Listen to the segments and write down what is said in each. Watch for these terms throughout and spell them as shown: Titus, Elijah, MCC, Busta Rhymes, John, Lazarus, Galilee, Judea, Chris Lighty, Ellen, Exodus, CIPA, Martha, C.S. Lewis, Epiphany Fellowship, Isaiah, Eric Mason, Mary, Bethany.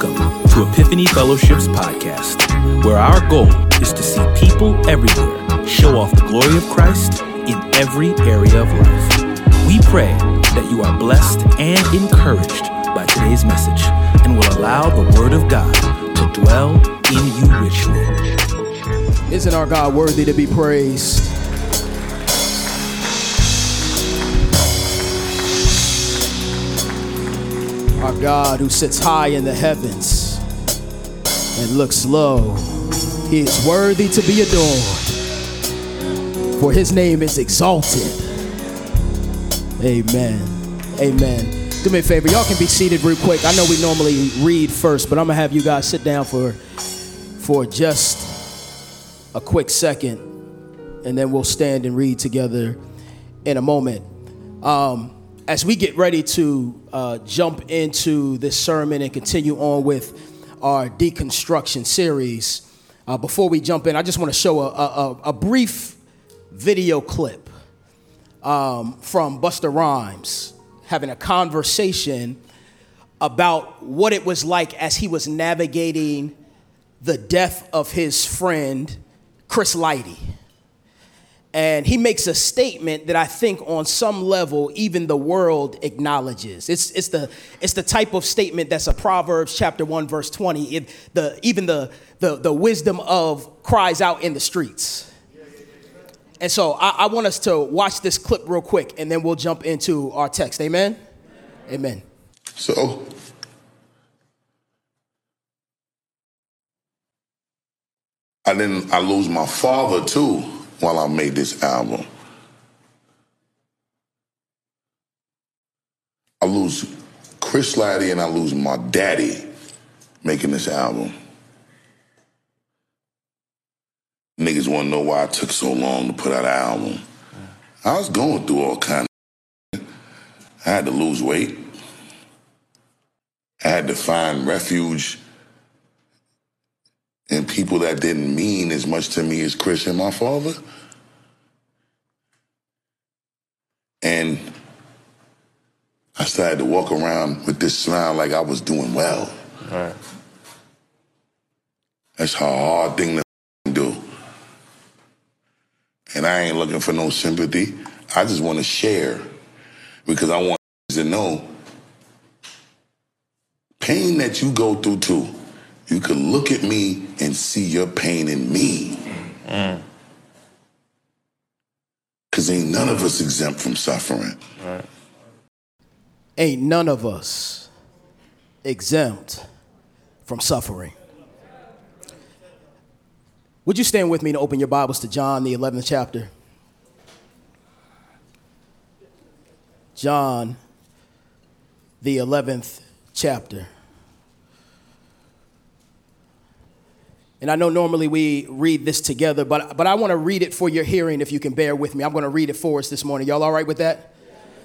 Welcome to Epiphany Fellowship's podcast, where our goal is to see people everywhere show off the glory of Christ in every area of life. We pray that you are blessed and encouraged by today's message and will allow the Word of God to dwell in you richly. Isn't our God worthy to be praised? Our God who sits high in the heavens and looks low, he is worthy to be adored, for his name is exalted. Amen. Amen. Do me a favor, y'all can be seated real quick. I know we normally read first, but I'm going to have you guys sit down for just a quick second, and then we'll stand and read together in a moment. As we get ready to jump into this sermon and continue on with our deconstruction series, before we jump in, I just want to show a brief video clip from Busta Rhymes having a conversation about what it was like as he was navigating the death of his friend, Chris Lighty. And he makes a statement that I think on some level, even the world acknowledges. It's the type of statement that's a Proverbs chapter 1, verse 20. The wisdom of cries out in the streets. And so I want us to watch this clip real quick, and then we'll jump into our text. Amen? Amen. So I lose my father too. While I made this album, I lose Chris Lighty and I lose my daddy making this album. Niggas want to know why it took so long to put out an album. I was going through all kinds of shit. I had to lose weight. I had to find refuge and people that didn't mean as much to me as Chris and my father. And I started to walk around with this smile like I was doing well. All right. That's a hard thing to do. And I ain't looking for no sympathy. I just want to share because I want to know pain that you go through too. You could look at me and see your pain in me. Because ain't none of us exempt from suffering. Right. Ain't none of us exempt from suffering. Would you stand with me to open your Bibles to John, the 11th chapter? John, the 11th chapter. And I know normally we read this together, but I want to read it for your hearing if you can bear with me. I'm going to read it for us this morning. Y'all all right with that?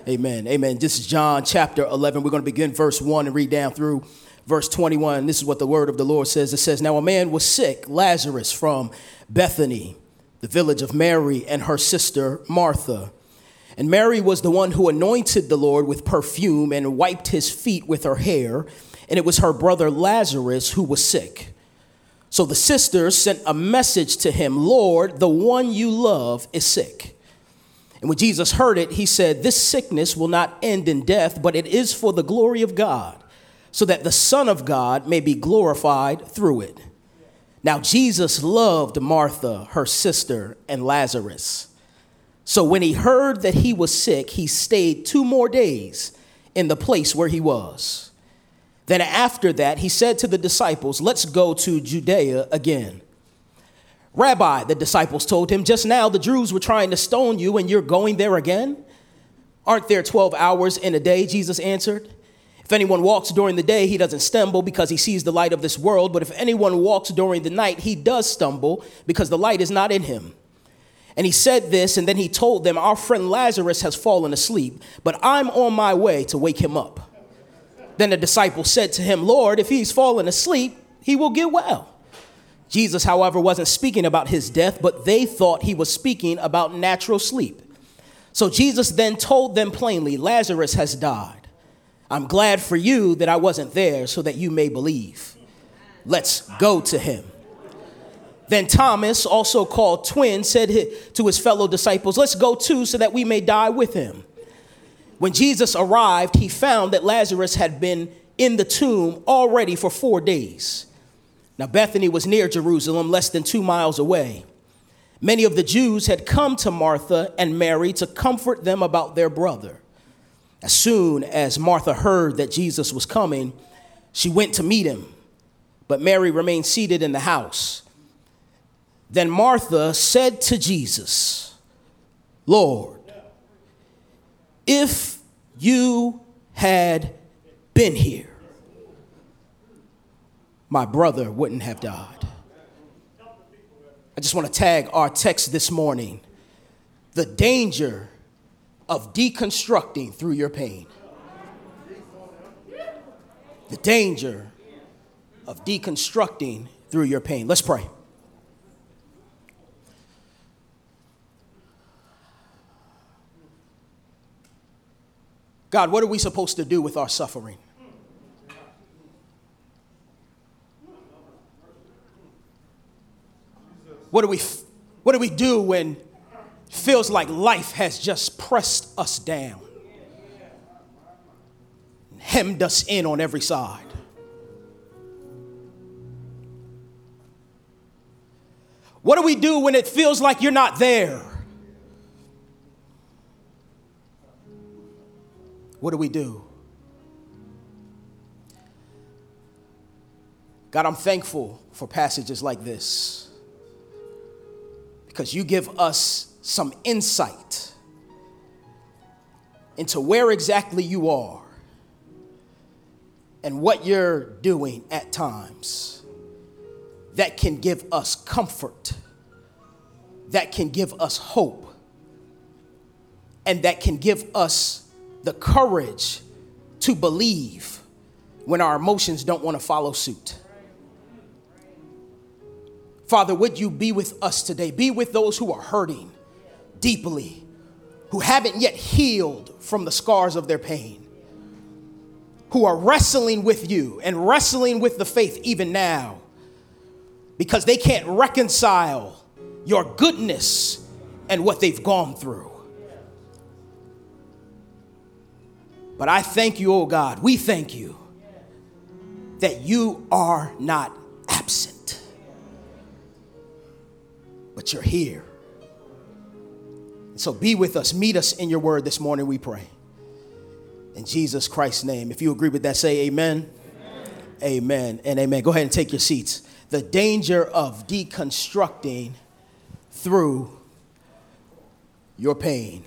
Yeah. Amen. Amen. This is John chapter 11. We're going to begin verse 1 and read down through verse 21. This is what the word of the Lord says. It says, "Now a man was sick, Lazarus from Bethany, the village of Mary and her sister Martha. And Mary was the one who anointed the Lord with perfume and wiped his feet with her hair. And it was her brother Lazarus who was sick. So the sisters sent a message to him, 'Lord, the one you love is sick.' And when Jesus heard it, he said, 'This sickness will not end in death, but it is for the glory of God, so that the Son of God may be glorified through it.' Now Jesus loved Martha, her sister, and Lazarus. So when he heard that he was sick, he stayed 2 more days in the place where he was. Then after that, he said to the disciples, 'Let's go to Judea again.' 'Rabbi,' the disciples told him, 'just now the Jews were trying to stone you and you're going there again?' 'Aren't there 12 hours in a day?' Jesus answered. 'If anyone walks during the day, he doesn't stumble because he sees the light of this world. But if anyone walks during the night, he does stumble because the light is not in him.' And he said this, and then he told them, 'Our friend Lazarus has fallen asleep, but I'm on my way to wake him up.' Then the disciples said to him, 'Lord, if he's fallen asleep, he will get well.' Jesus, however, wasn't speaking about his death, but they thought he was speaking about natural sleep. So Jesus then told them plainly, 'Lazarus has died. I'm glad for you that I wasn't there so that you may believe. Let's go to him. Then Thomas, also called twin, said to his fellow disciples, let's go too so that we may die with him. When Jesus arrived, he found that Lazarus had been in the tomb already for 4 days. Now, Bethany was near Jerusalem, less than 2 miles away. Many of the Jews had come to Martha and Mary to comfort them about their brother. As soon as Martha heard that Jesus was coming, she went to meet him, but Mary remained seated in the house. Then Martha said to Jesus, Lord, if you had been here, my brother wouldn't have died. I just want to tag our text this morning: the danger of deconstructing through your pain. The danger of deconstructing through your pain. Let's pray. God, what are we supposed to do with our suffering? What do we do when it feels like life has just pressed us down, hemmed us in on every side? What do we do when it feels like you're not there? What do we do? God, I'm thankful for passages like this, because you give us some insight into where exactly you are and what you're doing at times that can give us comfort, that can give us hope, and that can give us the courage to believe when our emotions don't want to follow suit. Father, would you be with us today? Be with those who are hurting deeply, who haven't yet healed from the scars of their pain, who are wrestling with you and wrestling with the faith even now, because they can't reconcile your goodness and what they've gone through. But I thank you, oh God, we thank you that you are not absent, but you're here. So be with us. Meet us in your word this morning, we pray. In Jesus Christ's name. If you agree with that, say amen. Amen. Amen and amen. Go ahead and take your seats. The danger of deconstructing through your pain.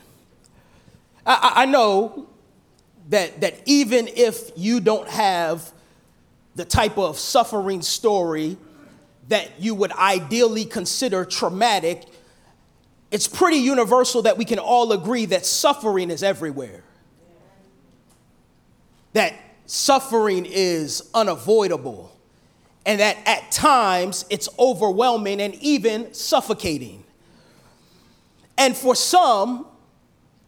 I know that even if you don't have the type of suffering story that you would ideally consider traumatic, it's pretty universal that we can all agree that suffering is everywhere. That suffering is unavoidable. And that at times it's overwhelming and even suffocating. And for some,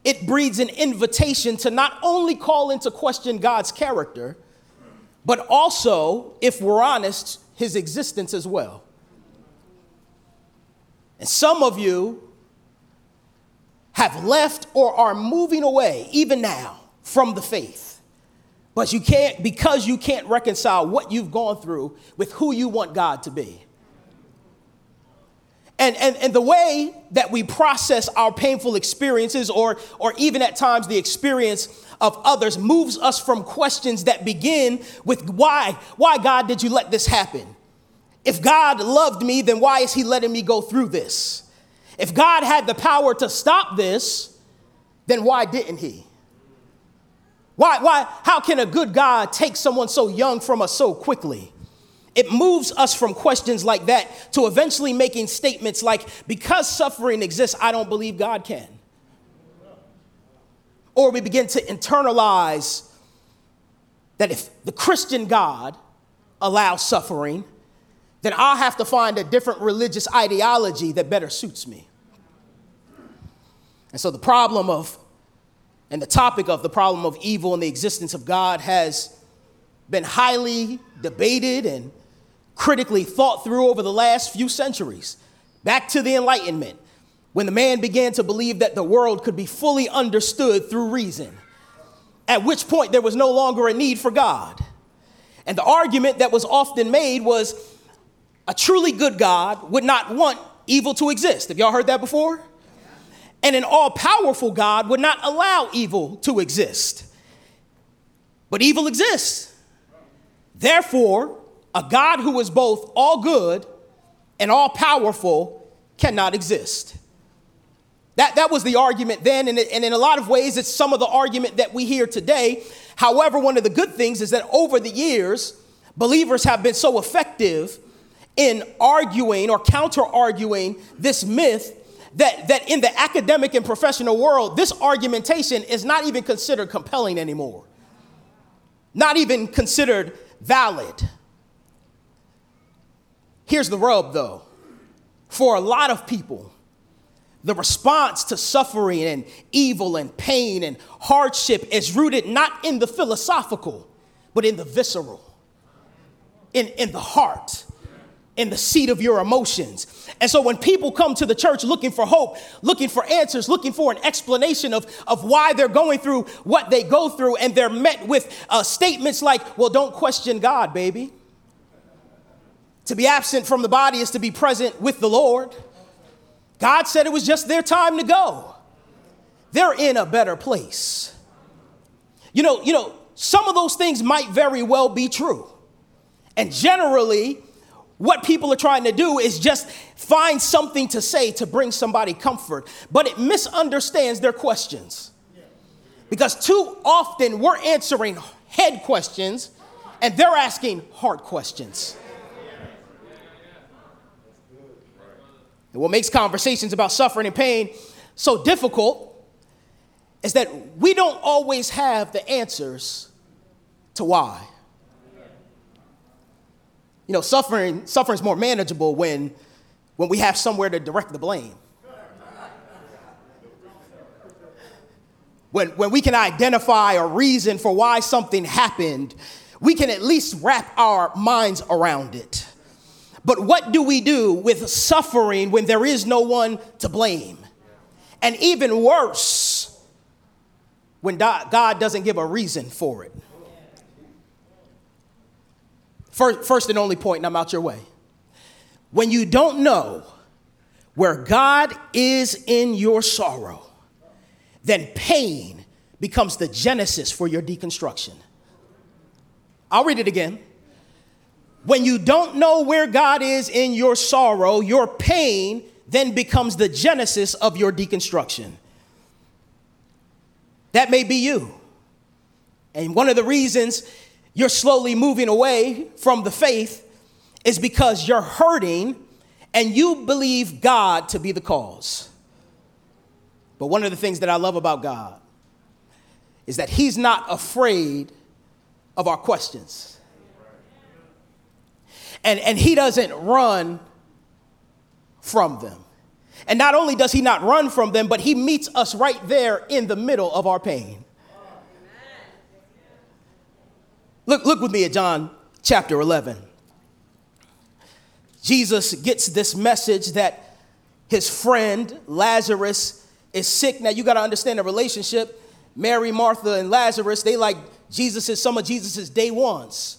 it breeds an invitation to not only call into question God's character, but also, if we're honest, his existence as well. And some of you have left or are moving away, even now, from the faith, but you can't, because you can't reconcile what you've gone through with who you want God to be. And the way that we process our painful experiences, or even at times the experience of others, moves us from questions that begin with why, God, did you let this happen? If God loved me, then why is he letting me go through this? If God had the power to stop this, then why didn't he? Why, how can a good God take someone so young from us so quickly? It moves us from questions like that to eventually making statements like, because suffering exists, I don't believe God can. Or we begin to internalize that if the Christian God allows suffering, then I'll have to find a different religious ideology that better suits me. And so the problem of And the topic of the problem of evil and the existence of God has been highly debated and critically thought through over the last few centuries, back to the Enlightenment, when the man began to believe that the world could be fully understood through reason, at which point there was no longer a need for God. And the argument that was often made was a truly good God would not want evil to exist. Have y'all heard that before? And an all-powerful God would not allow evil to exist. But evil exists. Therefore, a God who is both all good and all powerful cannot exist. That was the argument then, and in a lot of ways, it's some of the argument that we hear today. However, one of the good things is that over the years, believers have been so effective in arguing or counter-arguing this myth that in the academic and professional world, this argumentation is not even considered compelling anymore. Not even considered valid. Here's the rub, though. For a lot of people, the response to suffering and evil and pain and hardship is rooted not in the philosophical, but in the visceral, in the heart, in the seat of your emotions. And so when people come to the church looking for hope, looking for answers, looking for an explanation of why they're going through what they go through, and they're met with statements like, well, don't question God, baby. To be absent from the body is to be present with the Lord. God said it was just their time to go. They're in a better place. You know, some of those things might very well be true. And generally, what people are trying to do is just find something to say to bring somebody comfort, but it misunderstands their questions. Because too often we're answering head questions and they're asking heart questions. And what makes conversations about suffering and pain so difficult is that we don't always have the answers to why. You know, suffering's more manageable when we have somewhere to direct the blame. When we can identify a reason for why something happened, we can at least wrap our minds around it. But what do we do with suffering when there is no one to blame? And even worse, when God doesn't give a reason for it. First and only point, and I'm out your way. When you don't know where God is in your sorrow, then pain becomes the genesis for your deconstruction. I'll read it again. When you don't know where God is in your sorrow, your pain then becomes the genesis of your deconstruction. That may be you. And one of the reasons you're slowly moving away from the faith is because you're hurting and you believe God to be the cause. But one of the things that I love about God is that he's not afraid of our questions. And he doesn't run from them. And not only does he not run from them, but he meets us right there in the middle of our pain. Look with me at John chapter 11. Jesus gets this message that his friend Lazarus is sick. Now, you got to understand the relationship. Mary, Martha, and Lazarus, they like Jesus is some of Jesus's day ones.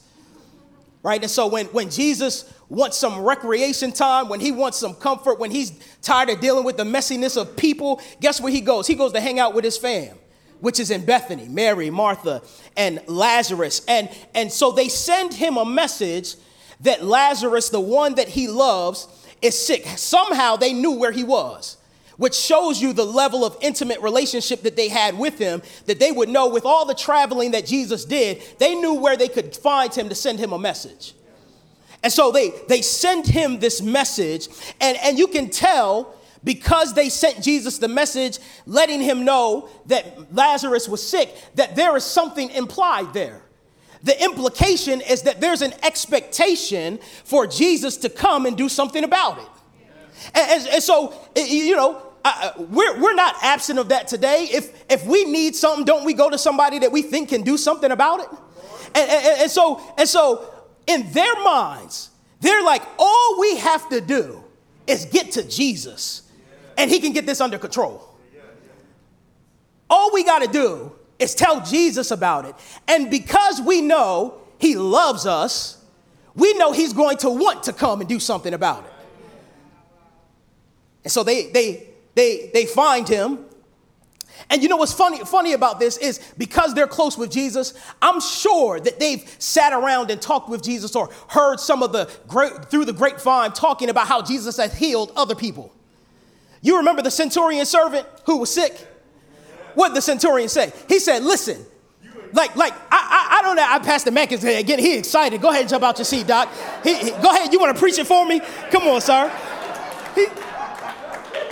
Right? And so when Jesus wants some recreation time, when he wants some comfort, when he's tired of dealing with the messiness of people, guess where he goes? He goes to hang out with his fam, which is in Bethany, Mary, Martha, and Lazarus. And so they send him a message that Lazarus, the one that he loves, is sick. Somehow they knew where he was, which shows you the level of intimate relationship that they had with him, that they would know with all the traveling that Jesus did, they knew where they could find him to send him a message. And so they send him this message, and you can tell, because they sent Jesus the message, letting him know that Lazarus was sick, that there is something implied there. The implication is that there's an expectation for Jesus to come and do something about it. And so, you know, We're not absent of that today. If we need something, don't we go to somebody that we think can do something about it? And so in their minds, they're like, all we have to do is get to Jesus and he can get this under control. All we got to do is tell Jesus about it. And because we know he loves us, we know he's going to want to come and do something about it. And so they find him. And you know what's funny about this is because they're close with Jesus, I'm sure that they've sat around and talked with Jesus or heard some of the through the grapevine talking about how Jesus has healed other people. You remember the centurion servant who was sick? What did the centurion say? He said, listen, I don't know. I passed the Mac again. He excited. Go ahead and jump out your seat, Doc. Go ahead. You want to preach it for me? Come on, sir.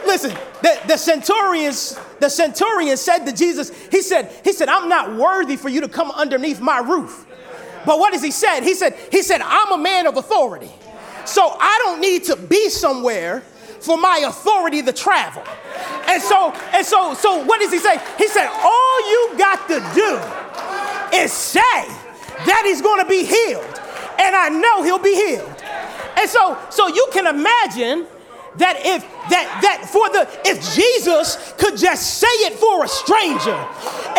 Listen, the centurion said to Jesus, he said, I'm not worthy for you to come underneath my roof. But what does he said? He said, I'm a man of authority. So I don't need to be somewhere for my authority to travel. And so what does he say? He said, all you got to do is say that he's going to be healed. And I know he'll be healed. And so you can imagine that if Jesus could just say it for a stranger,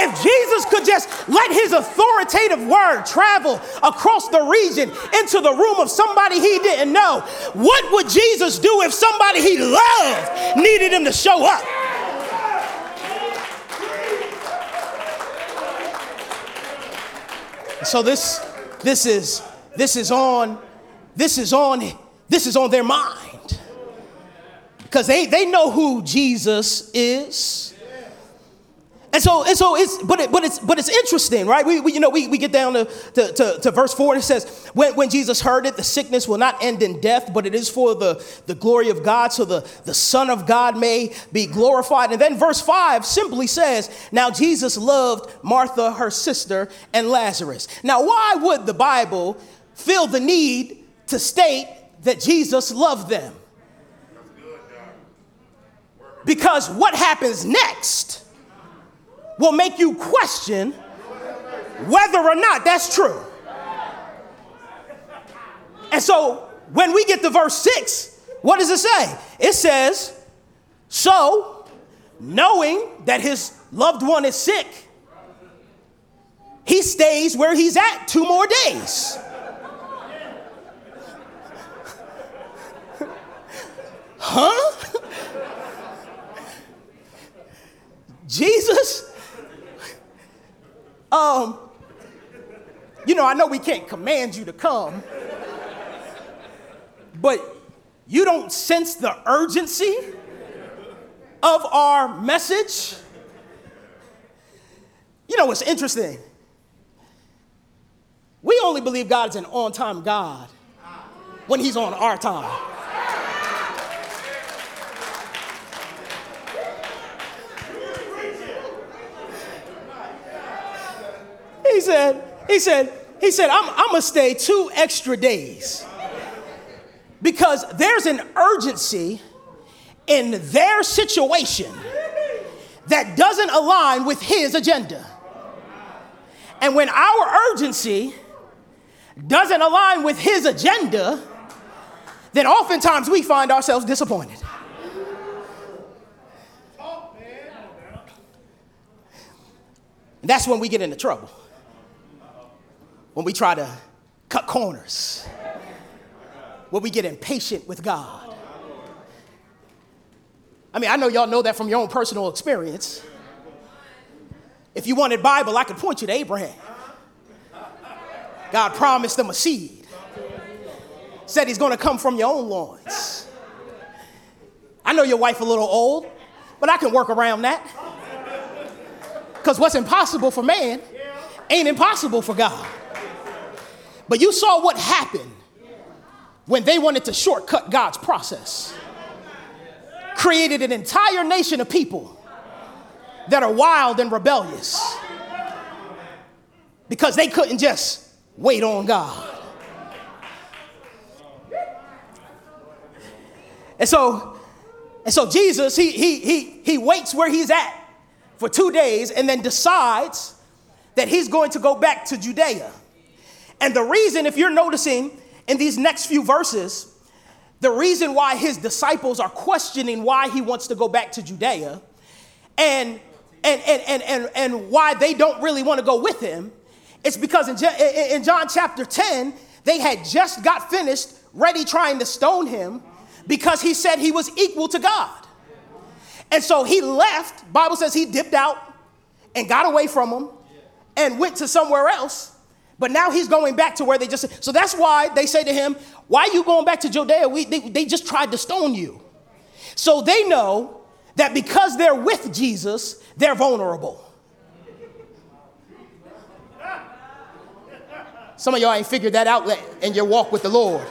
if Jesus could just let his authoritative word travel across the region into the room of somebody he didn't know, what would Jesus do if somebody he loved needed him to show up? So this is on their mind. Because they know who Jesus is. And so it's interesting, right? We get down to verse 4. It says, when Jesus heard it, the sickness will not end in death, but it is for the glory of God, so the Son of God may be glorified. And then verse 5 simply says, now Jesus loved Martha, her sister, and Lazarus. Now, why would the Bible feel the need to state that Jesus loved them? Because what happens next will make you question whether or not that's true. And so when we get to verse 6, what does it say? It says, so knowing that his loved one is sick, he stays where he's at 2 more days. Huh? Jesus, I know we can't command you to come, but you don't sense the urgency of our message. You know what's interesting? We only believe God is an on-time God when he's on our time. He said, I'm going to stay 2 extra days because there's an urgency in their situation that doesn't align with his agenda. And when our urgency doesn't align with his agenda, then oftentimes we find ourselves disappointed. And that's when we get into trouble. When we try to cut corners, when we get impatient with God. I mean, I know y'all know that from your own personal experience. If you wanted Bible, I could point you to Abraham. God promised him a seed. Said he's going to come from your own loins. I know your wife a little old, but I can work around that. Because what's impossible for man ain't impossible for God. But you saw what happened when they wanted to shortcut God's process. Created an entire nation of people that are wild and rebellious because they couldn't just wait on God. And so And so Jesus, he waits where he's at for 2 days and then decides that he's going to go back to Judea. And the reason, if you're noticing in these next few verses, the reason why his disciples are questioning why he wants to go back to Judea and why they don't really want to go with him, it's because in John chapter 10, they had just got finished ready trying to stone him because he said he was equal to God. And so he left, Bible says he dipped out and got away from them and went to somewhere else. But now he's going back to where they just, so that's why they say to him, why are you going back to Judea? They just tried to stone you. So they know that because they're with Jesus, they're vulnerable. Some of y'all ain't figured that out in your walk with the Lord.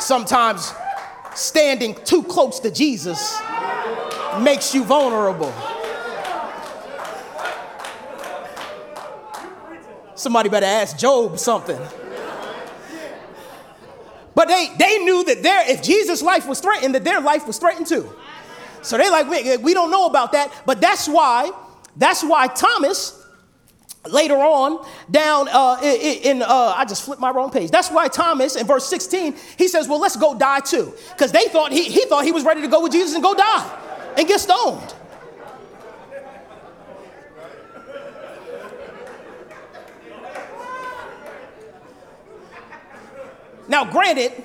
Sometimes standing too close to Jesus makes you vulnerable. Somebody better ask Job something. But they knew that if Jesus' life was threatened, that their life was threatened too. So they're like, we don't know about that. But that's why Thomas, later on down I just flipped my wrong page. That's why Thomas in verse 16, he says, well, let's go die too. Because they thought he thought he was ready to go with Jesus and go die and get stoned. Now, granted,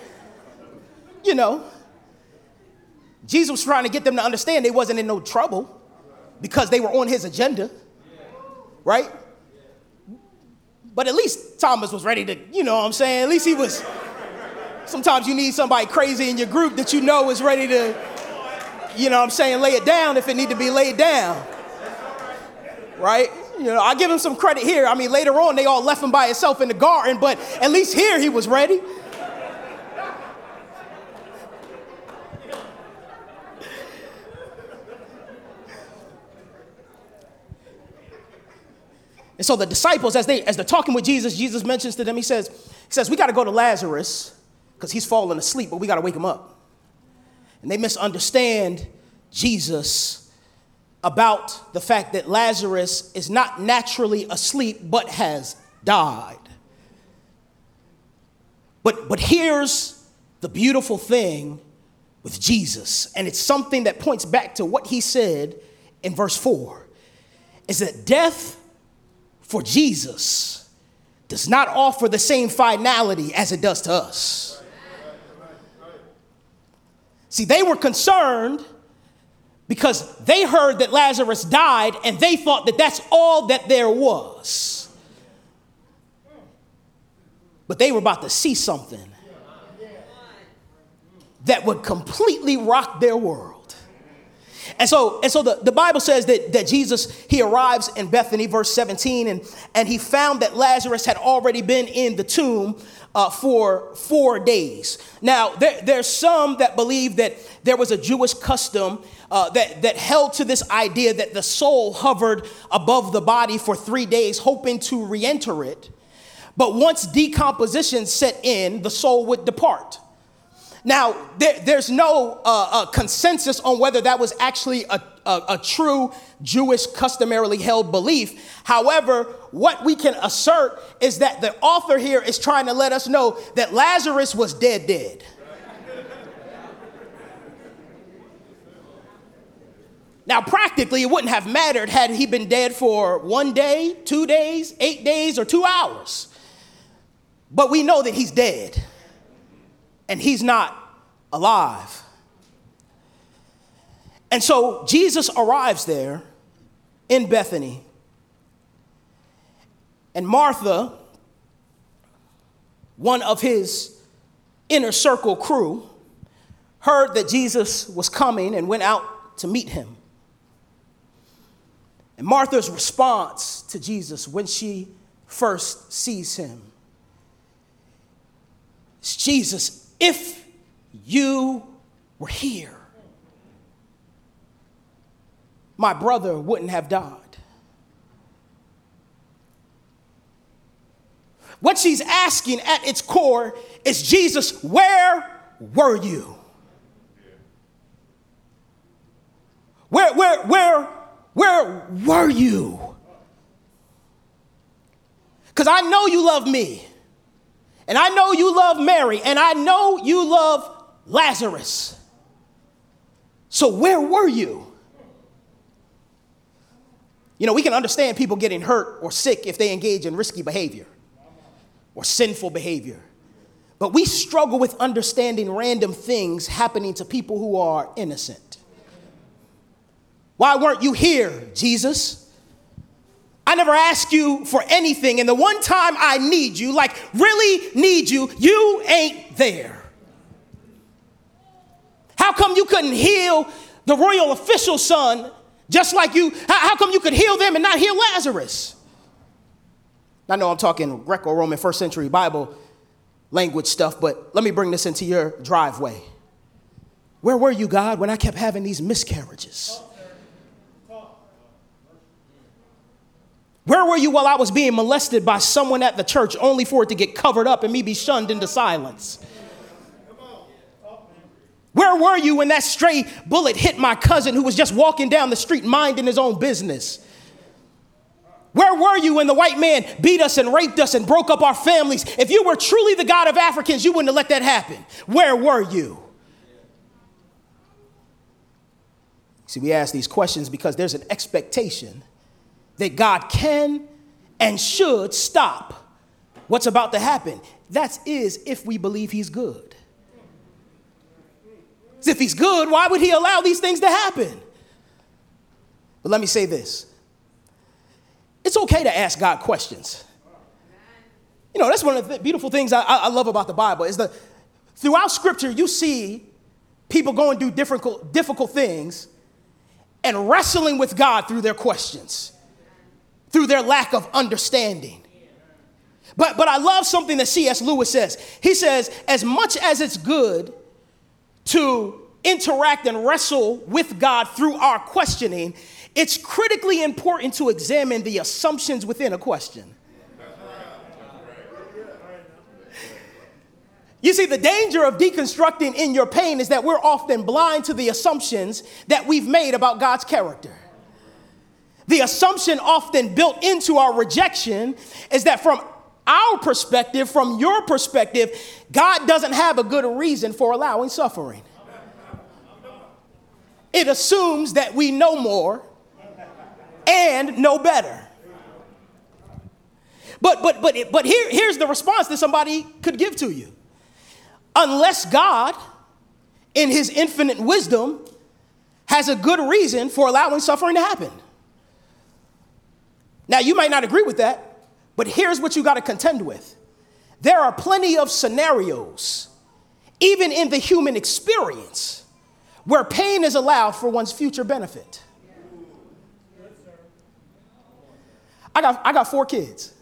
Jesus was trying to get them to understand they wasn't in no trouble because they were on his agenda, right? But at least Thomas was ready to, you know what I'm saying? At least he was. Sometimes you need somebody crazy in your group that you know is ready to, you know what I'm saying, lay it down if it need to be laid down, right? I give him some credit here. I mean, later on, they all left him by himself in the garden, but at least here he was ready. And so the disciples, as they're talking with Jesus, Jesus mentions to them, he says, we got to go to Lazarus because he's falling asleep, but we got to wake him up. And they misunderstand Jesus about the fact that Lazarus is not naturally asleep, but has died. But here's the beautiful thing with Jesus, and it's something that points back to what he said in verse 4, is that death for Jesus does not offer the same finality as it does to us. See, they were concerned because they heard that Lazarus died and they thought that that's all that there was. But they were about to see something that would completely rock their world. And so the Bible says that Jesus, he arrives in Bethany, verse 17, and he found that Lazarus had already been in the tomb for 4 days. Now, there's some that believe that there was a Jewish custom that held to this idea that the soul hovered above the body for 3 days, hoping to re-enter it. But once decomposition set in, the soul would depart. Now, there's no consensus on whether that was actually a true Jewish customarily held belief. However, what we can assert is that the author here is trying to let us know that Lazarus was dead. Now, practically, it wouldn't have mattered had he been dead for 1 day, 2 days, 8 days, or 2 hours. But we know that he's dead. And he's not alive. And so Jesus arrives there in Bethany. And Martha, one of his inner circle crew, heard that Jesus was coming and went out to meet him. And Martha's response to Jesus when she first sees him is, Jesus, if you were here, my brother wouldn't have died. What she's asking at its core is, Jesus, where were you? Where were you? Because I know you love me. And I know you love Mary. And I know you love Lazarus. So where were you? You know, we can understand people getting hurt or sick if they engage in risky behavior or sinful behavior. But we struggle with understanding random things happening to people who are innocent. Why weren't you here, Jesus? I never asked you for anything. And the one time I need you, like really need you, you ain't there. How come you couldn't heal the royal official's son? Just like you, how come you could heal them and not heal Lazarus? I know I'm talking Greco-Roman first century Bible language stuff, but let me bring this into your driveway. Where were you, God, when I kept having these miscarriages? Where were you while I was being molested by someone at the church only for it to get covered up and me be shunned into silence? Where were you when that stray bullet hit my cousin who was just walking down the street minding his own business? Where were you when the white man beat us and raped us and broke up our families? If you were truly the God of Africans, you wouldn't have let that happen. Where were you? See, we ask these questions because there's an expectation that God can and should stop what's about to happen. That is if we believe he's good. If he's good, why would he allow these things to happen? But let me say this. It's okay to ask God questions. You know, that's one of the beautiful things I love about the Bible is that throughout Scripture, you see people going through difficult things and wrestling with God through their questions, through their lack of understanding. But I love something that C.S. Lewis says. He says, as much as it's good to interact and wrestle with God through our questioning, it's critically important to examine the assumptions within a question. You see, the danger of deconstructing in your pain is that we're often blind to the assumptions that we've made about God's character. The assumption often built into our rejection is that from our perspective, from your perspective, God doesn't have a good reason for allowing suffering. It assumes that we know more and know better. But here's the response that somebody could give to you. Unless God, in his infinite wisdom, has a good reason for allowing suffering to happen. Now, you might not agree with that. But here's what you got to contend with. There are plenty of scenarios, even in the human experience, where pain is allowed for one's future benefit. I got 4 kids.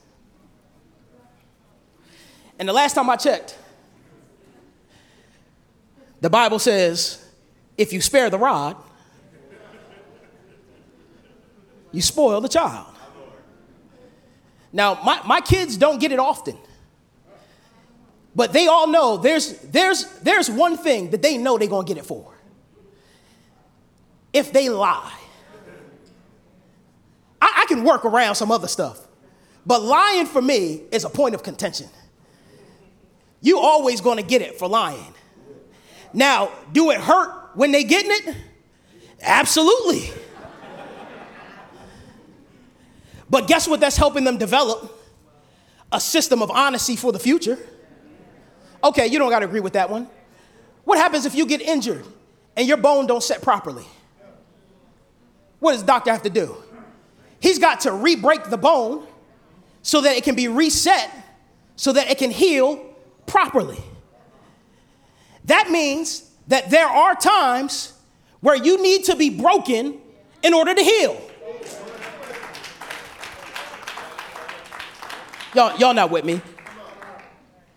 And the last time I checked, the Bible says, if you spare the rod, you spoil the child. Now, my kids don't get it often, but they all know there's one thing that they know they're going to get it for. If they lie, I can work around some other stuff, but lying for me is a point of contention. You always going to get it for lying. Now, do it hurt when they getting it? Absolutely. But guess what that's helping them develop? A system of honesty for the future. Okay, you don't got to agree with that one. What happens if you get injured and your bone don't set properly? What does the doctor have to do? He's got to re-break the bone so that it can be reset so that it can heal properly. That means that there are times where you need to be broken in order to heal. Y'all not with me.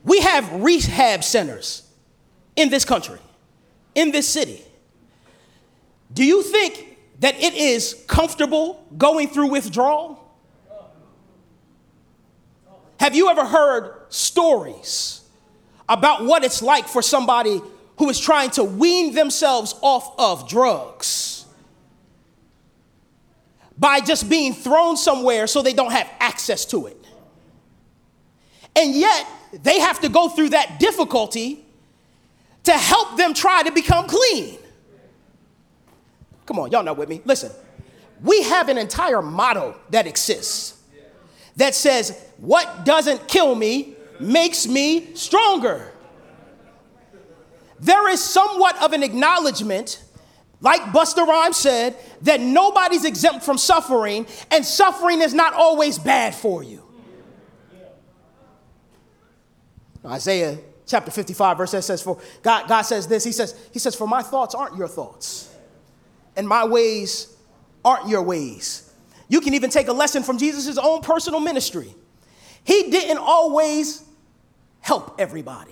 We have rehab centers in this country, in this city. Do you think that it is comfortable going through withdrawal? Have you ever heard stories about what it's like for somebody who is trying to wean themselves off of drugs by just being thrown somewhere so they don't have access to it. And yet they have to go through that difficulty to help them try to become clean. Come on, y'all not with me. Listen, we have an entire motto that exists that says, what doesn't kill me makes me stronger. There is somewhat of an acknowledgement, like Busta Rhymes said, that nobody's exempt from suffering, and suffering is not always bad for you. Isaiah chapter 55, verse 8 says, God says this, he says, for my thoughts aren't your thoughts, and my ways aren't your ways. You can even take a lesson from Jesus' own personal ministry. He didn't always help everybody.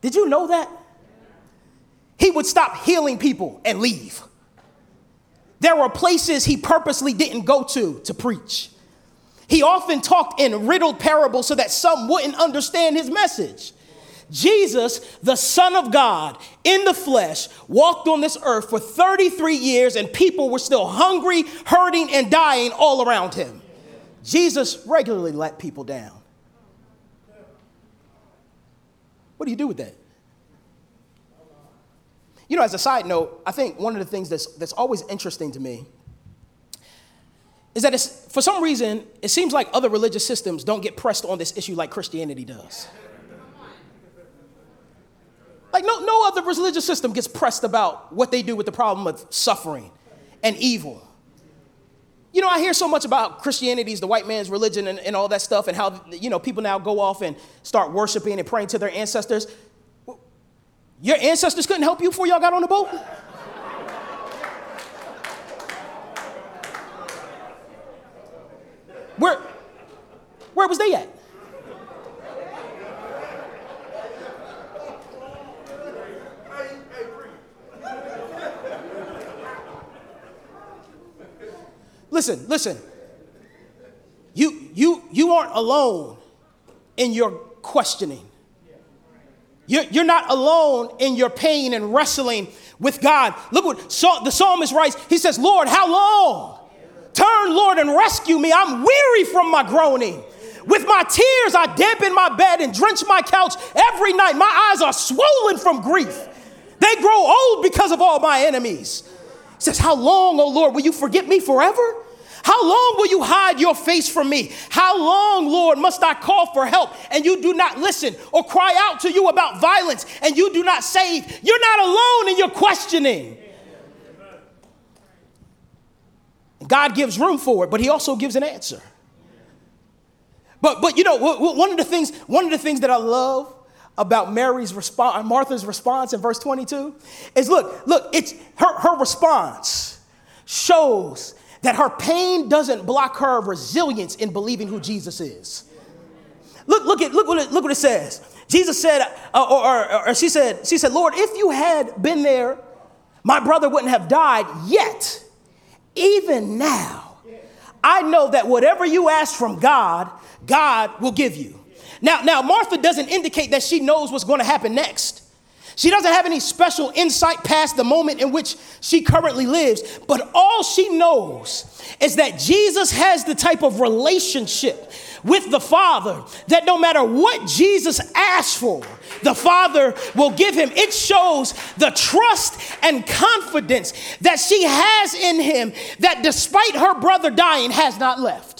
Did you know that? He would stop healing people and leave. There were places he purposely didn't go to preach. He often talked in riddled parables so that some wouldn't understand his message. Jesus, the Son of God in the flesh, walked on this earth for 33 years and people were still hungry, hurting, and dying all around him. Jesus regularly let people down. What do you do with that? You know, as a side note, I think one of the things that's always interesting to me is that it's, for some reason, it seems like other religious systems don't get pressed on this issue like Christianity does. Like no other religious system gets pressed about what they do with the problem of suffering and evil. You know, I hear so much about Christianity's the white man's religion and all that stuff, and how, you know, people now go off and start worshiping and praying to their ancestors. Your ancestors couldn't help you before y'all got on the boat? Where was they at? Listen, you aren't alone in your questioning. You're not alone in your pain and wrestling with God. Look what the psalmist writes. He says, Lord, how long? Turn, Lord, and rescue me. I'm weary from my groaning. With my tears, I dampen my bed and drench my couch every night. My eyes are swollen from grief. They grow old because of all my enemies. He says, how long, O Lord, will you forget me forever? How long will you hide your face from me? How long, Lord, must I call for help and you do not listen, or cry out to you about violence and you do not save? You're not alone in your questioning. God gives room for it, but he also gives an answer. But you know, one of the things that I love about Martha's response in verse 22 is look, it's her response shows that her pain doesn't block her resilience in believing who Jesus is. Look what it says. Jesus said, she said, Lord, if you had been there, my brother wouldn't have died. Yet, even now, I know that whatever you ask from God, God will give you. Now, Martha doesn't indicate that she knows what's going to happen next. She doesn't have any special insight past the moment in which she currently lives, but all she knows is that Jesus has the type of relationship with the Father that no matter what Jesus asks for, the Father will give him. It shows the trust and confidence that she has in him that despite her brother dying has not left.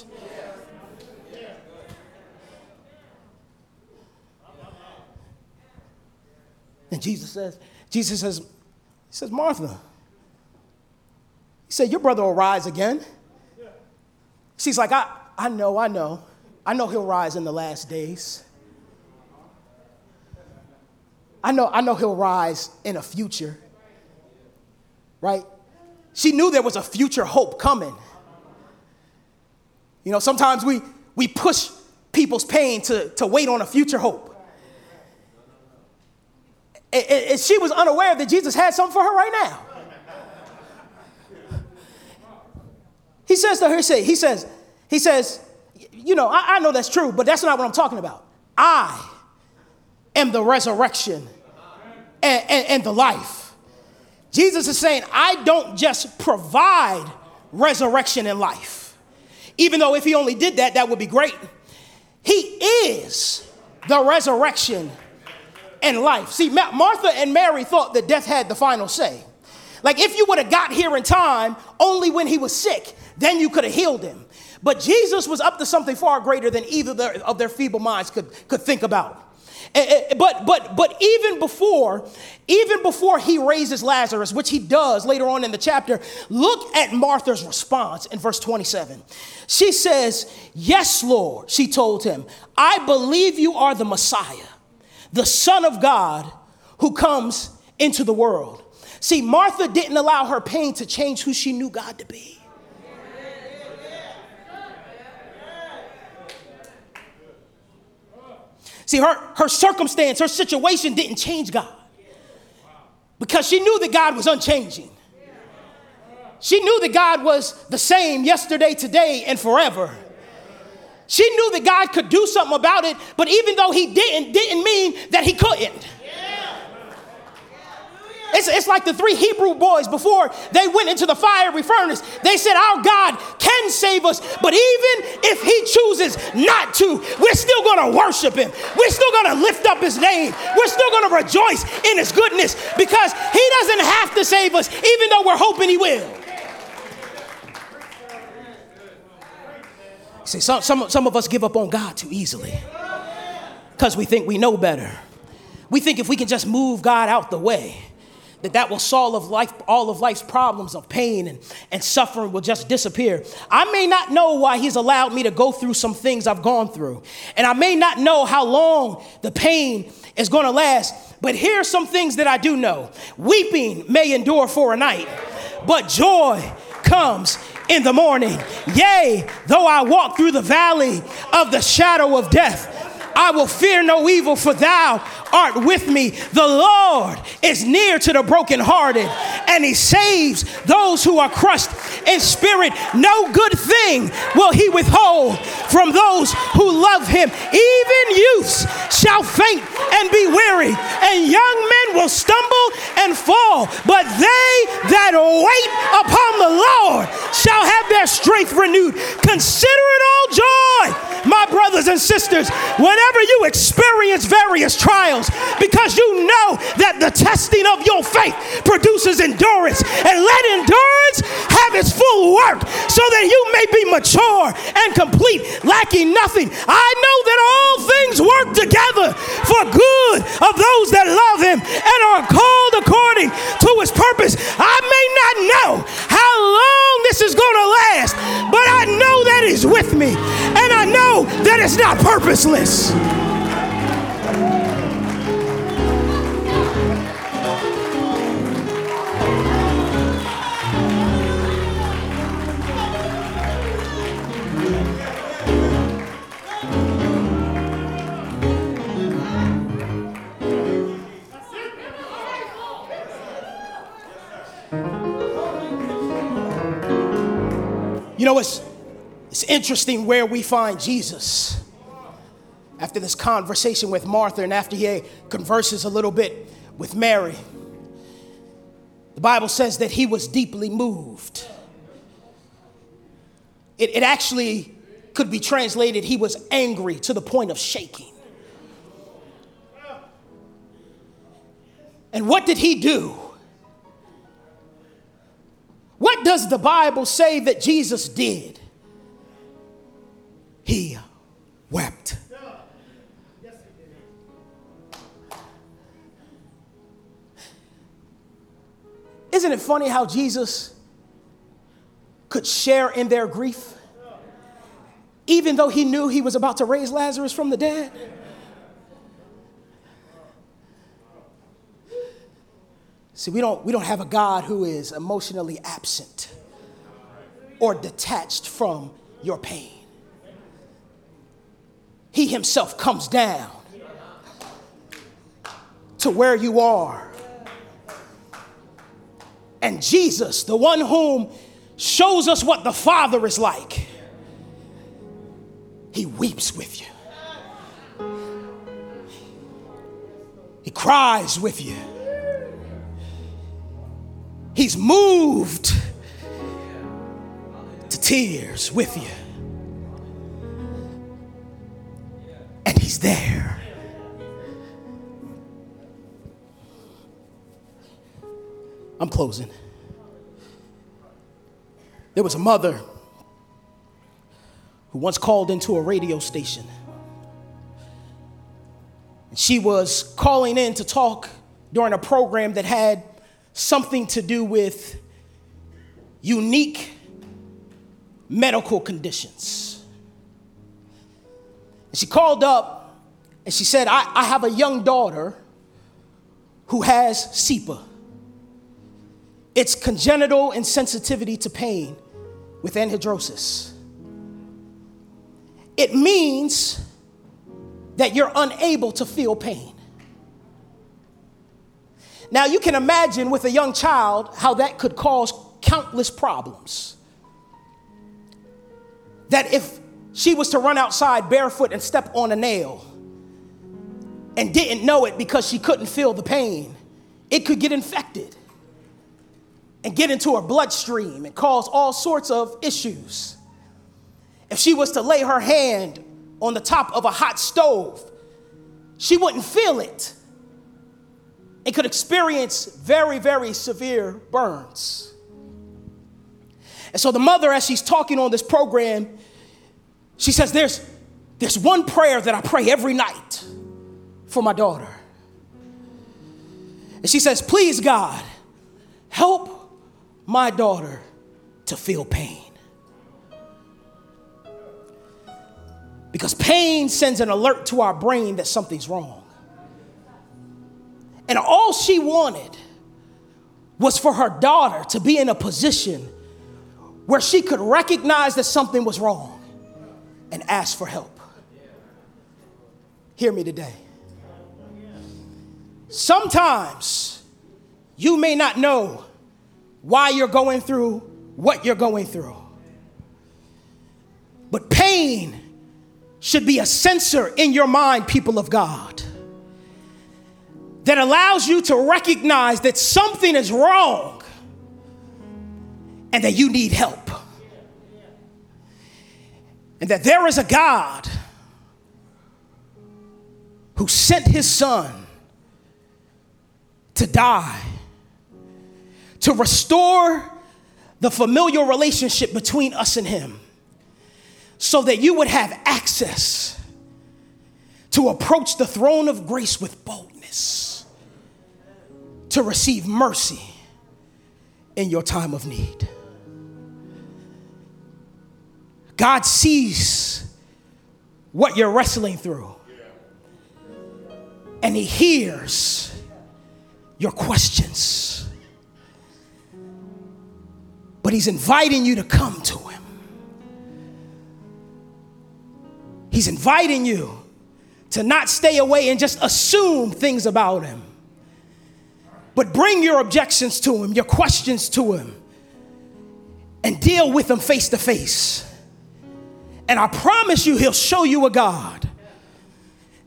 And Jesus says, Martha, he said, your brother will rise again. She's like, I know he'll rise in the last days. I know he'll rise in a future, right? She knew there was a future hope coming. You know, sometimes we push people's pain to wait on a future hope. And she was unaware that Jesus had something for her right now. He says to her, he says, you know, I know that's true, but that's not what I'm talking about. I am the resurrection and the life. Jesus is saying, I don't just provide resurrection and life. Even though if he only did that, that would be great. He is the resurrection and life. See, Martha and Mary thought that death had the final say. Like, if you would have got here in time, only when he was sick, then you could have healed him. But Jesus was up to something far greater than either of their feeble minds could think about. But even before he raises Lazarus, which he does later on in the chapter, look at Martha's response in verse 27. She says, "Yes, Lord," she told him, "I believe you are the Messiah, the Son of God who comes into the world." See, Martha didn't allow her pain to change who she knew God to be. See, her circumstance, her situation didn't change God, because she knew that God was unchanging. She knew that God was the same yesterday, today, and forever. She knew that God could do something about it, but even though he didn't mean that he couldn't. It's like the three Hebrew boys before they went into the fiery furnace. They said, our God can save us, but even if he chooses not to, we're still going to worship him. We're still going to lift up his name. We're still going to rejoice in his goodness, because he doesn't have to save us, even though we're hoping he will. See, some of us give up on God too easily because we think we know better. We think if we can just move God out the way, that will solve all of life's problems of pain and suffering will just disappear. I may not know why he's allowed me to go through some things I've gone through. And I may not know how long the pain is going to last. But here are some things that I do know. Weeping may endure for a night, but joy comes in the morning. Yea, though I walk through the valley of the shadow of death, I will fear no evil, for thou art with me. The Lord is near to the brokenhearted, and he saves those who are crushed in spirit. No good thing will he withhold from those who love him. Even youths shall faint and be weary, and young men will stumble and fall. But they that wait upon the Lord shall have their strength renewed. Consider it all joy, my brothers and sisters, whenever you experience various trials, because you know that the testing of your faith produces endurance. And let endurance have its full work, so that you may be mature and complete, lacking nothing. I know that all things work together for good of those that love him and are called according to his purpose. I may not know how long this is going to last, but I know that he's with me, and I know that it's not purposeless. You know, it's interesting where we find Jesus. After this conversation with Martha, and after he converses a little bit with Mary, the Bible says that he was deeply moved. It actually could be translated, he was angry to the point of shaking. And what did he do? What does the Bible say that Jesus did? He wept. Isn't it funny how Jesus could share in their grief, even though he knew he was about to raise Lazarus from the dead? See, we don't have a God who is emotionally absent or detached from your pain. He himself comes down to where you are. And Jesus, the one whom shows us what the Father is like, he weeps with you. He cries with you. He's moved tears with you. And he's there. I'm closing. There was a mother who once called into a radio station. She was calling in to talk during a program that had something to do with unique medical conditions. And she called up and she said, I have a young daughter who has CIPA. It's congenital insensitivity to pain with anhidrosis. It means that you're unable to feel pain. Now you can imagine with a young child how that could cause countless problems. That if she was to run outside barefoot and step on a nail and didn't know it because she couldn't feel the pain, it could get infected and get into her bloodstream and cause all sorts of issues. If she was to lay her hand on the top of a hot stove, she wouldn't feel it. It could experience very, very severe burns. And so the mother, as she's talking on this program, she says, there's one prayer that I pray every night for my daughter. And she says, please, God, help my daughter to feel pain. Because pain sends an alert to our brain that something's wrong. And all she wanted was for her daughter to be in a position where she could recognize that something was wrong and ask for help. Hear me today. Sometimes you may not know why you're going through what you're going through. But pain should be a sensor in your mind, people of God, that allows you to recognize that something is wrong and that you need help. And that there is a God who sent his son to die, to restore the familial relationship between us and him, so that you would have access to approach the throne of grace with boldness, to receive mercy in your time of need. God sees what you're wrestling through, and he hears your questions. But he's inviting you to come to him. He's inviting you to not stay away and just assume things about him, but bring your objections to him, your questions to him, and deal with them face to face. And I promise you, he'll show you a God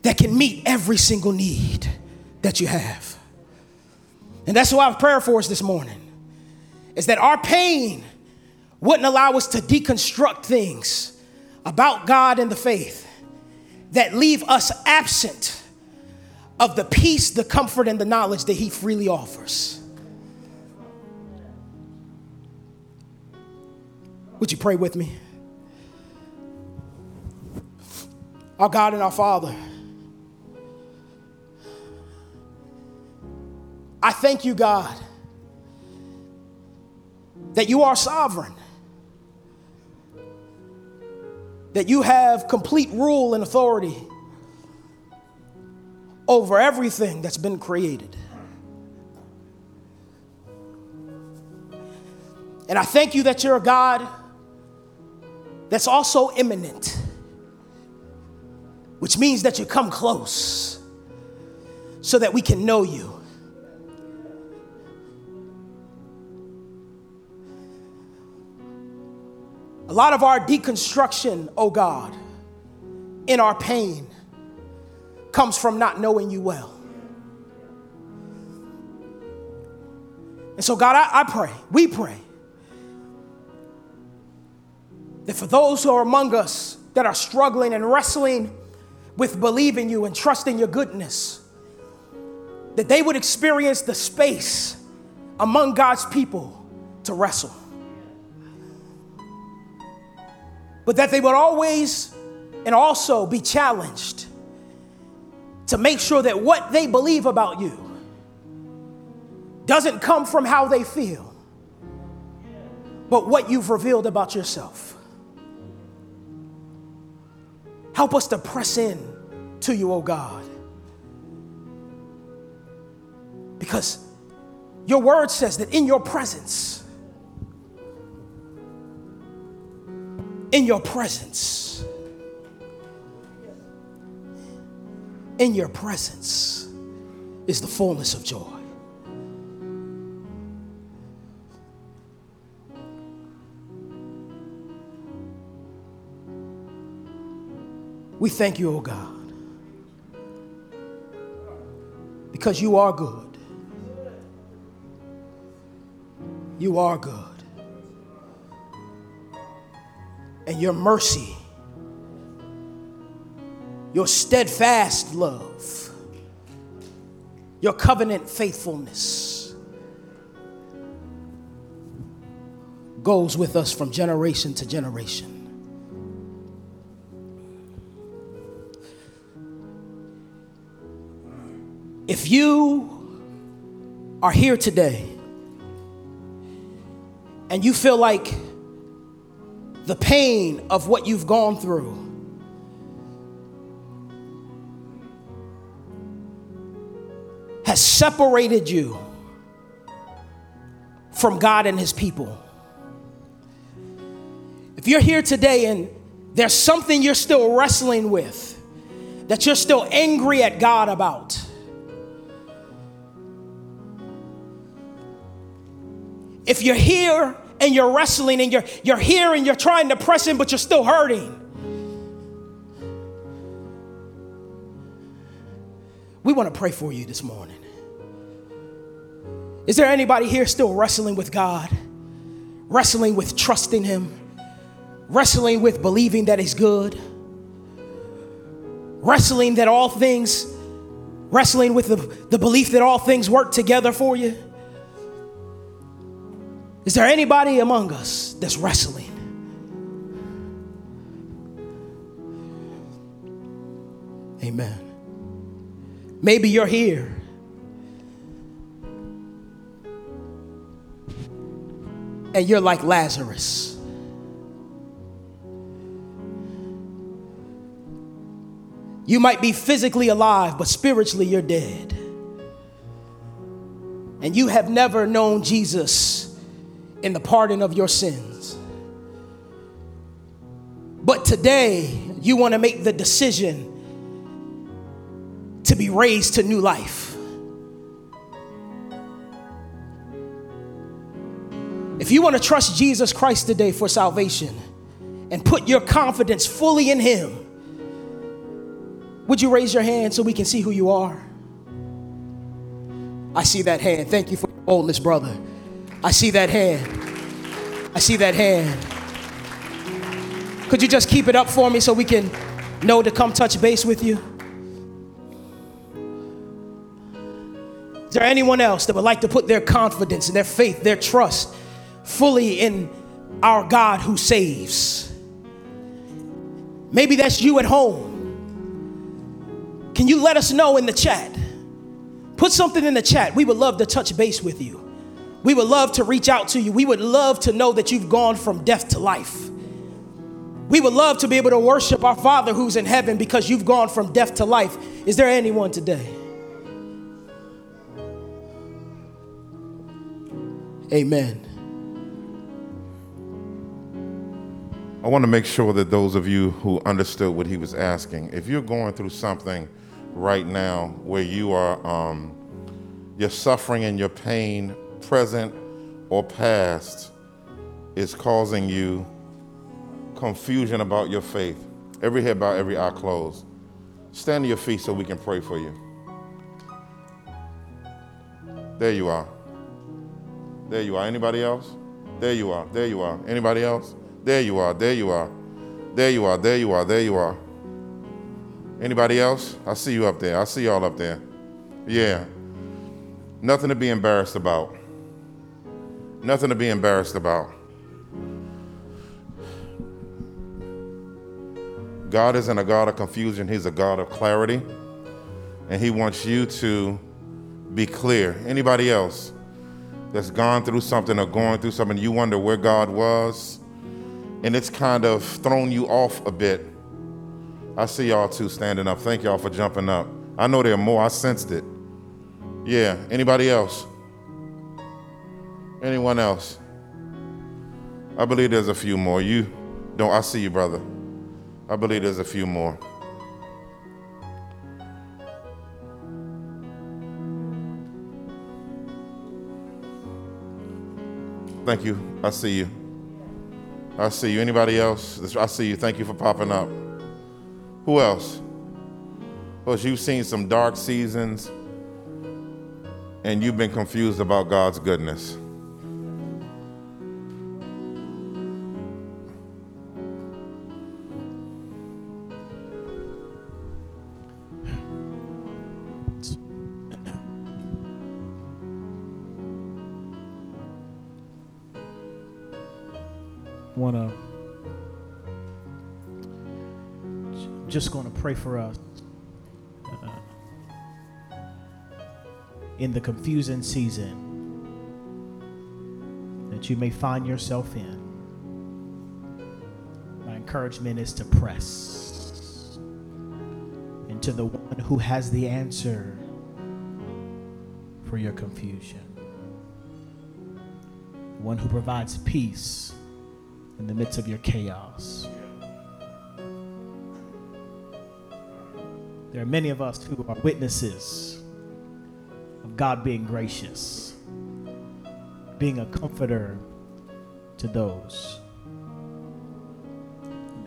that can meet every single need that you have. And that's what I have prayer for us this morning, is that our pain wouldn't allow us to deconstruct things about God and the faith that leave us absent of the peace, the comfort, and the knowledge that he freely offers. Would you pray with me? Our God and our Father, I thank you, God, that you are sovereign, that you have complete rule and authority over everything that's been created. And I thank you that you're a God that's also imminent, which means that you come close so that we can know you. A lot of our deconstruction, oh God, in our pain comes from not knowing you well. And so God, we pray that for those who are among us that are struggling and wrestling with believing you and trusting your goodness, that they would experience the space among God's people to wrestle. But that they would always and also be challenged to make sure that what they believe about you doesn't come from how they feel, but what you've revealed about yourself. Help us to press in to you, oh God, because your word says that in your presence, in your presence is the fullness of joy. We thank you, O God, because you are good. You are good. And your mercy, your steadfast love, your covenant faithfulness goes with us from generation to generation. If you are here today and you feel like the pain of what you've gone through has separated you from God and his people, if you're here today and there's something you're still wrestling with, that you're still angry at God about, if you're here and you're wrestling and you're here and you're trying to press in, but you're still hurting, we want to pray for you this morning. Is there anybody here still wrestling with God, wrestling with trusting him, wrestling with believing that he's good, wrestling that all things, wrestling with the belief that all things work together for you? Is there anybody among us that's wrestling? Amen. Maybe you're here and you're like Lazarus. You might be physically alive, but spiritually you're dead. And you have never known Jesus in the pardon of your sins. But today, you want to make the decision to be raised to new life. If you want to trust Jesus Christ today for salvation and put your confidence fully in him, would you raise your hand so we can see who you are? I see that hand. Thank you for your boldness, brother. I see that hand. I see that hand. Could you just keep it up for me so we can know to come touch base with you? Is there anyone else that would like to put their confidence and their faith, their trust fully in our God who saves? Maybe that's you at home. Can you let us know in the chat? Put something in the chat. We would love to touch base with you. We would love to reach out to you. We would love to know that you've gone from death to life. We would love to be able to worship our Father who's in heaven because you've gone from death to life. Is there anyone today? Amen. I want to make sure that those of you who understood what he was asking, if you're going through something right now where you are, your suffering and your pain, present or past, is causing you confusion about your faith. Every head bowed, every eye closed. Stand to your feet so we can pray for you. There you are. There you are. Anybody else? There you are. There you are. Anybody else? There you are, there you are. There you are, there you are, there you are. Anybody else? I see you up there. I see y'all up there. Yeah. Nothing to be embarrassed about. Nothing to be embarrassed about. God isn't a God of confusion. He's a God of clarity. And he wants you to be clear. Anybody else that's gone through something or going through something, you wonder where God was, and it's kind of thrown you off a bit. I see y'all two standing up. Thank y'all for jumping up. I know there are more. I sensed it. Yeah. Anybody else? Anyone else? I believe there's a few more. You don't. I see you, brother. I believe there's a few more. Thank you. I see you. I see you. Anybody else? I see you. Thank you for popping up. Who else? Well, you've seen some dark seasons and you've been confused about God's goodness. Just going to pray for us in the confusing season that you may find yourself in. My encouragement is to press into the one who has the answer for your confusion, one who provides peace in the midst of your chaos. There are many of us who are witnesses of God being gracious, being a comforter to those.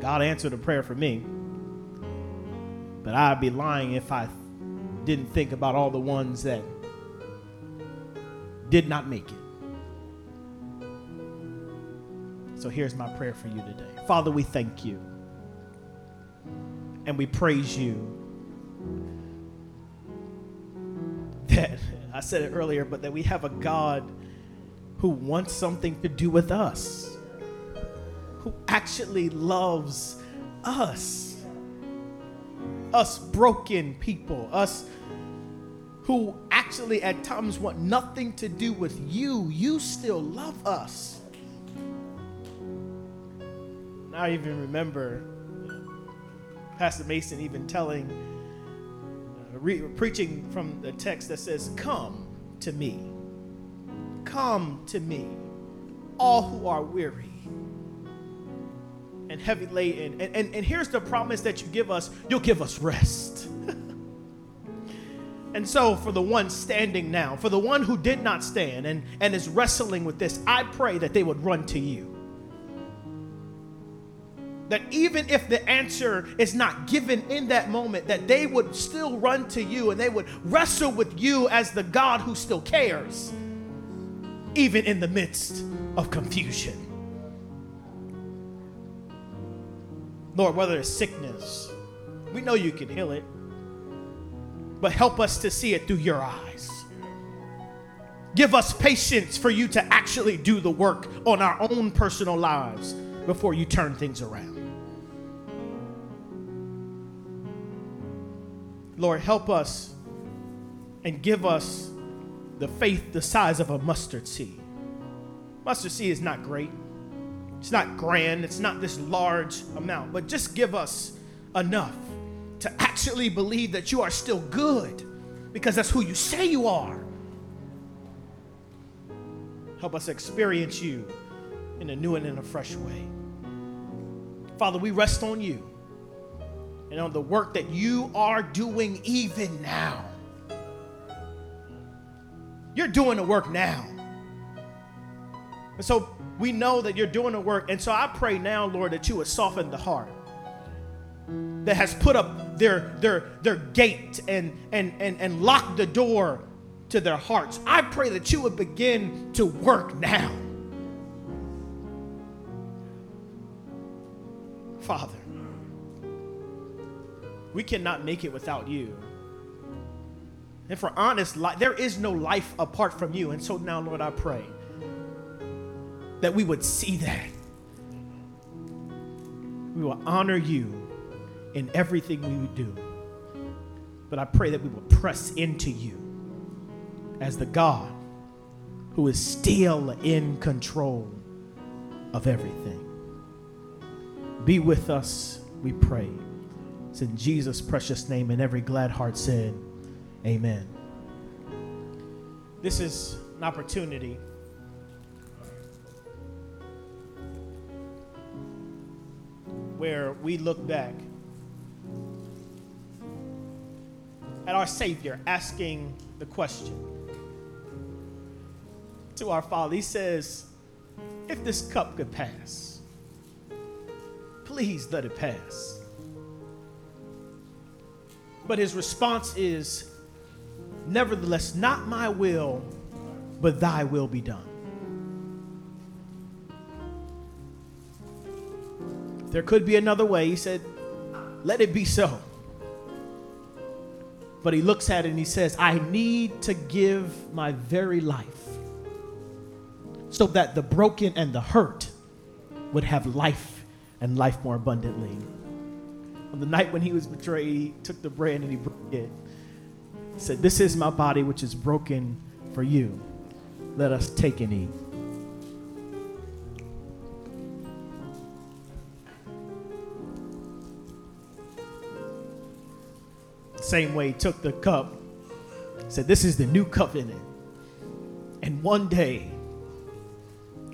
God answered a prayer for me, but I'd be lying if I didn't think about all the ones that did not make it. So here's my prayer for you today. Father, we thank you and we praise you. That I said it earlier, but that we have a God who wants something to do with us, who actually loves us broken people, us who actually at times want nothing to do with you. You still love us. And I even remember Pastor Mason even telling preaching from the text that says, come to me, all who are weary and heavy laden. And here's the promise that you give us, you'll give us rest. And so for the one standing now, for the one who did not stand and is wrestling with this, I pray that they would run to you. That even if the answer is not given in that moment, that they would still run to you and they would wrestle with you as the God who still cares, even in the midst of confusion. Lord, whether it's sickness, we know you can heal it, but help us to see it through your eyes. Give us patience for you to actually do the work on our own personal lives before you turn things around. Lord, help us and give us the faith the size of a mustard seed. Mustard seed is not great. It's not grand. It's not this large amount. But just give us enough to actually believe that you are still good, because that's who you say you are. Help us experience you in a new and in a fresh way. Father, we rest on you and on the work that you are doing even now. You're doing the work now. And so we know that you're doing the work. And so I pray now, Lord, that you would soften the heart that has put up their gate and locked the door to their hearts. I pray that you would begin to work now. Father, we cannot make it without you. And for honest life, there is no life apart from you. And so now, Lord, I pray that we would see that. We will honor you in everything we would do. But I pray that we will press into you as the God who is still in control of everything. Be with us, we pray. It's in Jesus' precious name, and every glad heart said, amen. This is an opportunity where we look back at our Savior asking the question to our Father. He says, if this cup could pass, please let it pass. But his response is, nevertheless, not my will, but thy will be done. If there could be another way, he said, let it be so. But he looks at it and he says, I need to give my very life so that the broken and the hurt would have life and life more abundantly. On the night when he was betrayed, he took the bread and he broke it. He said, this is my body which is broken for you. Let us take and eat. Same way he took the cup, said, this is the new covenant. And one day,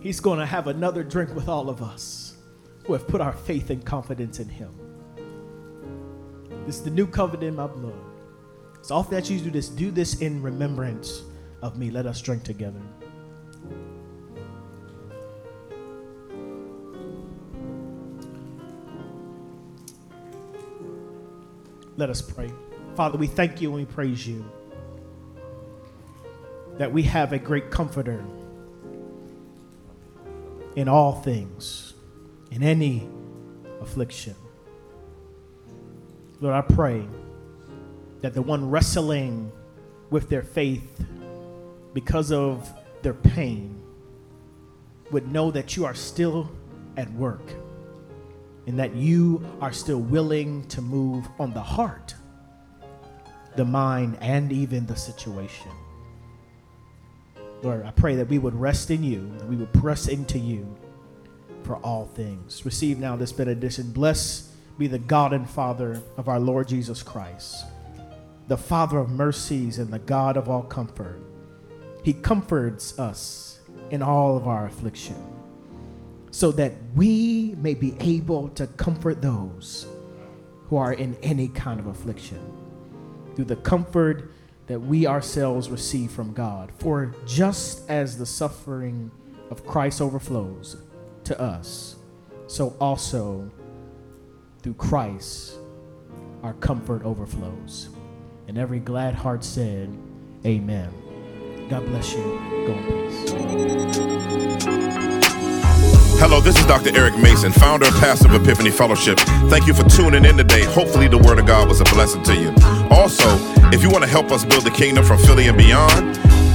he's going to have another drink with all of us who have put our faith and confidence in him. This is the new covenant in my blood. So often that you do this in remembrance of me. Let us drink together. Let us pray. Father, we thank you and we praise you that we have a great comforter in all things, in any affliction. Lord, I pray that the one wrestling with their faith because of their pain would know that you are still at work and that you are still willing to move on the heart, the mind, and even the situation. Lord, I pray that we would rest in you, that we would press into you for all things. Receive now this benediction. Blessed be the God and Father of our Lord Jesus Christ, the Father of mercies and the God of all comfort. He comforts us in all of our affliction, so that we may be able to comfort those who are in any kind of affliction through the comfort that we ourselves receive from God. For just as the suffering of Christ overflows to us, so also through Christ our comfort overflows. And every glad heart said, amen. God bless you. Go in peace. Hello, this is Dr. Eric Mason, founder and pastor of Epiphany Fellowship. Thank you for tuning in today. Hopefully the Word of God was a blessing to you. Also, if you want to help us build the kingdom from Philly and beyond,